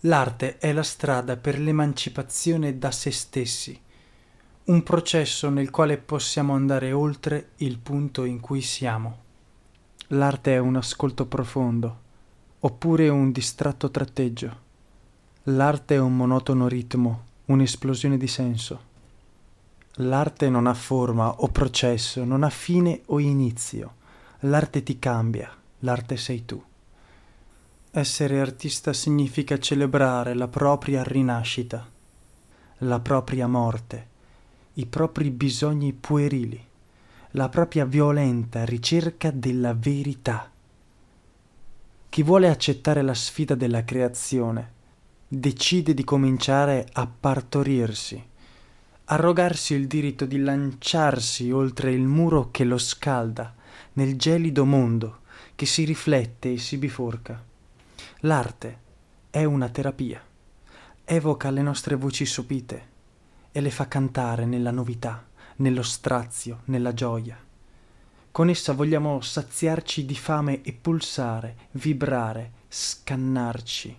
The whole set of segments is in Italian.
L'arte è la strada per l'emancipazione da se stessi, un processo nel quale possiamo andare oltre il punto in cui siamo. L'arte è un ascolto profondo, oppure un distratto tratteggio. L'arte è un monotono ritmo, un'esplosione di senso. L'arte non ha forma o processo, non ha fine o inizio. L'arte ti cambia, l'arte sei tu. Essere artista significa celebrare la propria rinascita, la propria morte, i propri bisogni puerili, la propria violenta ricerca della verità. Chi vuole accettare la sfida della creazione decide di cominciare a partorirsi, a rogarsi il diritto di lanciarsi oltre il muro che lo scalda nel gelido mondo che si riflette e si biforca. L'arte è una terapia, evoca le nostre voci sopite e le fa cantare nella novità, nello strazio, nella gioia. Con essa vogliamo saziarci di fame e pulsare, vibrare, scannarci.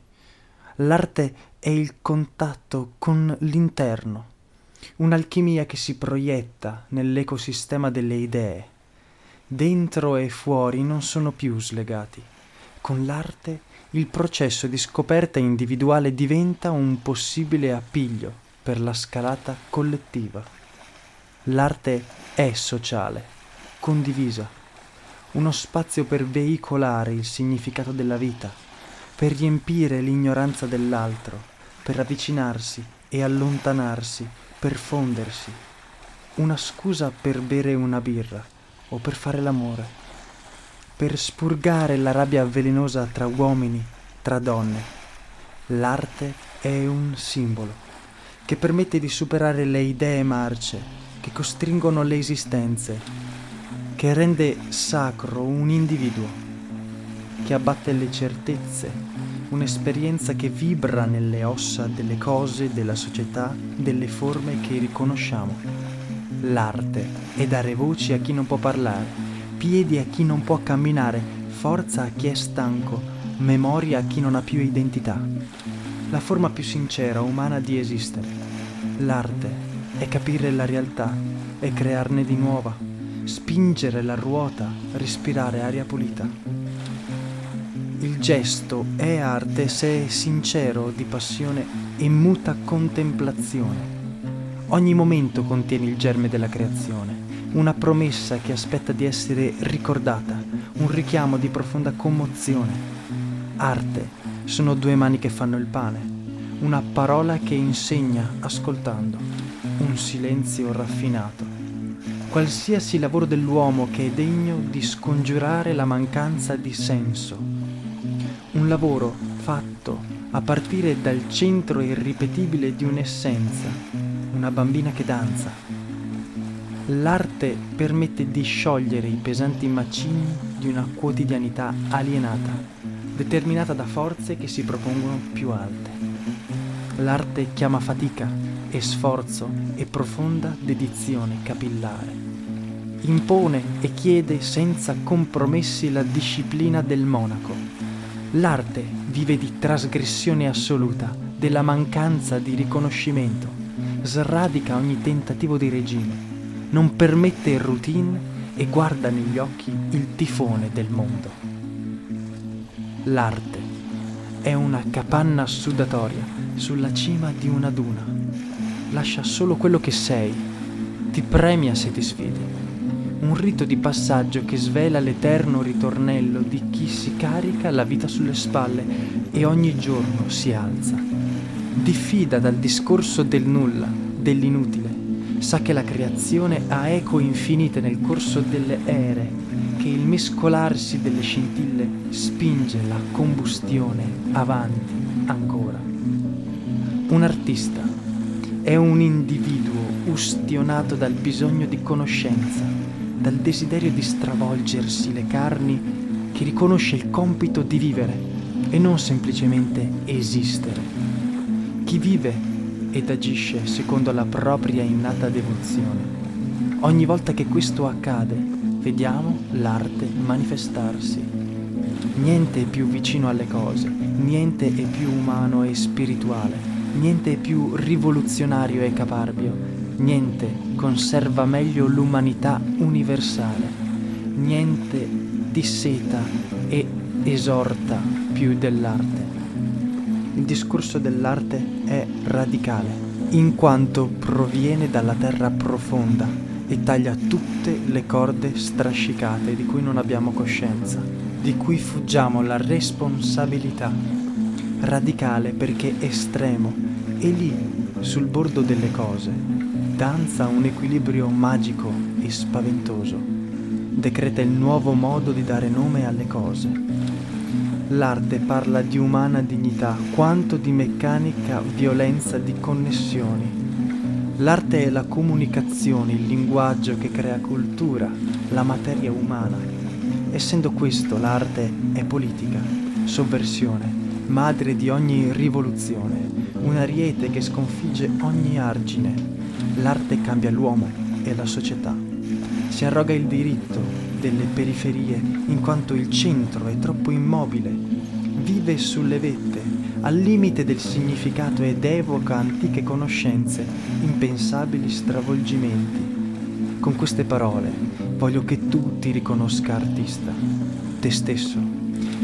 L'arte è il contatto con l'interno, un'alchimia che si proietta nell'ecosistema delle idee. Dentro e fuori non sono più slegati. Con l'arte il processo di scoperta individuale diventa un possibile appiglio per la scalata collettiva. L'arte è sociale, condivisa, uno spazio per veicolare il significato della vita, per riempire l'ignoranza dell'altro, per avvicinarsi e allontanarsi, per fondersi. Una scusa per bere una birra o per fare l'amore, per spurgare la rabbia velenosa tra uomini, tra donne. L'arte è un simbolo che permette di superare le idee marce che costringono le esistenze, che rende sacro un individuo, che abbatte le certezze, un'esperienza che vibra nelle ossa delle cose, della società, delle forme che riconosciamo. L'arte è dare voci a chi non può parlare, piedi a chi non può camminare, forza a chi è stanco, memoria a chi non ha più identità. La forma più sincera, umana di esistere. L'arte è capire la realtà e crearne di nuova, spingere la ruota, respirare aria pulita. Il gesto è arte se è sincero di passione e muta contemplazione. Ogni momento contiene il germe della creazione, una promessa che aspetta di essere ricordata, un richiamo di profonda commozione. Arte sono due mani che fanno il pane, una parola che insegna ascoltando, un silenzio raffinato. Qualsiasi lavoro dell'uomo che è degno di scongiurare la mancanza di senso. Un lavoro fatto a partire dal centro irripetibile di un'essenza, una bambina che danza. L'arte permette di sciogliere i pesanti macigni di una quotidianità alienata, determinata da forze che si propongono più alte. L'arte chiama fatica e sforzo e profonda dedizione capillare. Impone e chiede senza compromessi la disciplina del monaco. L'arte vive di trasgressione assoluta, della mancanza di riconoscimento, sradica ogni tentativo di regime. Non permette routine e guarda negli occhi il tifone del mondo. L'arte è una capanna sudatoria sulla cima di una duna. Lascia solo quello che sei, ti premia se ti sfidi. Un rito di passaggio che svela l'eterno ritornello di chi si carica la vita sulle spalle e ogni giorno si alza. Diffida dal discorso del nulla, dell'inutile. Sa che la creazione ha eco infinite nel corso delle ere, che il mescolarsi delle scintille spinge la combustione avanti ancora. Un artista è un individuo ustionato dal bisogno di conoscenza, dal desiderio di stravolgersi le carni, che riconosce il compito di vivere e non semplicemente esistere. Chi vive ed agisce secondo la propria innata devozione. Ogni volta che questo accade, vediamo l'arte manifestarsi, Niente è più vicino alle cose, niente è più umano e spirituale, niente è più rivoluzionario e caparbio, niente conserva meglio l'umanità universale, niente disseta e esorta più dell'arte. Il discorso dell'arte è radicale, in quanto proviene dalla terra profonda e taglia tutte le corde strascicate di cui non abbiamo coscienza, di cui fuggiamo la responsabilità. Radicale perché estremo, e lì, sul bordo delle cose, danza un equilibrio magico e spaventoso. Decreta il nuovo modo di dare nome alle cose. L'arte parla di umana dignità quanto di meccanica violenza di connessioni. L'arte è la comunicazione, il linguaggio che crea cultura, la materia umana. Essendo questo, l'arte è politica, sovversione, madre di ogni rivoluzione, un ariete che sconfigge ogni argine. L'arte cambia l'uomo e la società. Si arroga il diritto delle periferie, in quanto il centro è troppo immobile. Vive sulle vette, al limite del significato, ed evoca antiche conoscenze, impensabili stravolgimenti. Con queste parole voglio che tu ti riconosca artista, te stesso,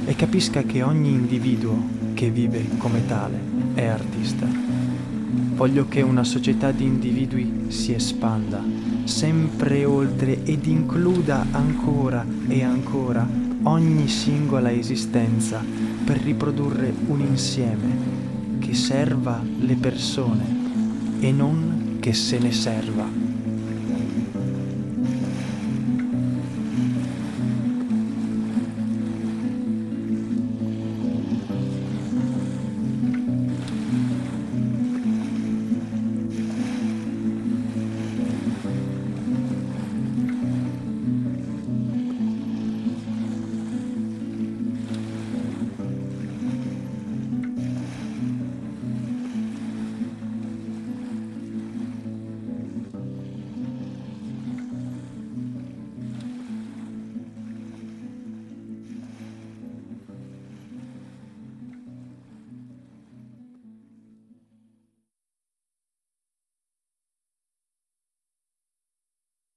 e capisca che ogni individuo che vive come tale è artista. Voglio che una società di individui si espanda sempre oltre ed includa ancora e ancora ogni singola esistenza per riprodurre un insieme che serva le persone e non che se ne serva.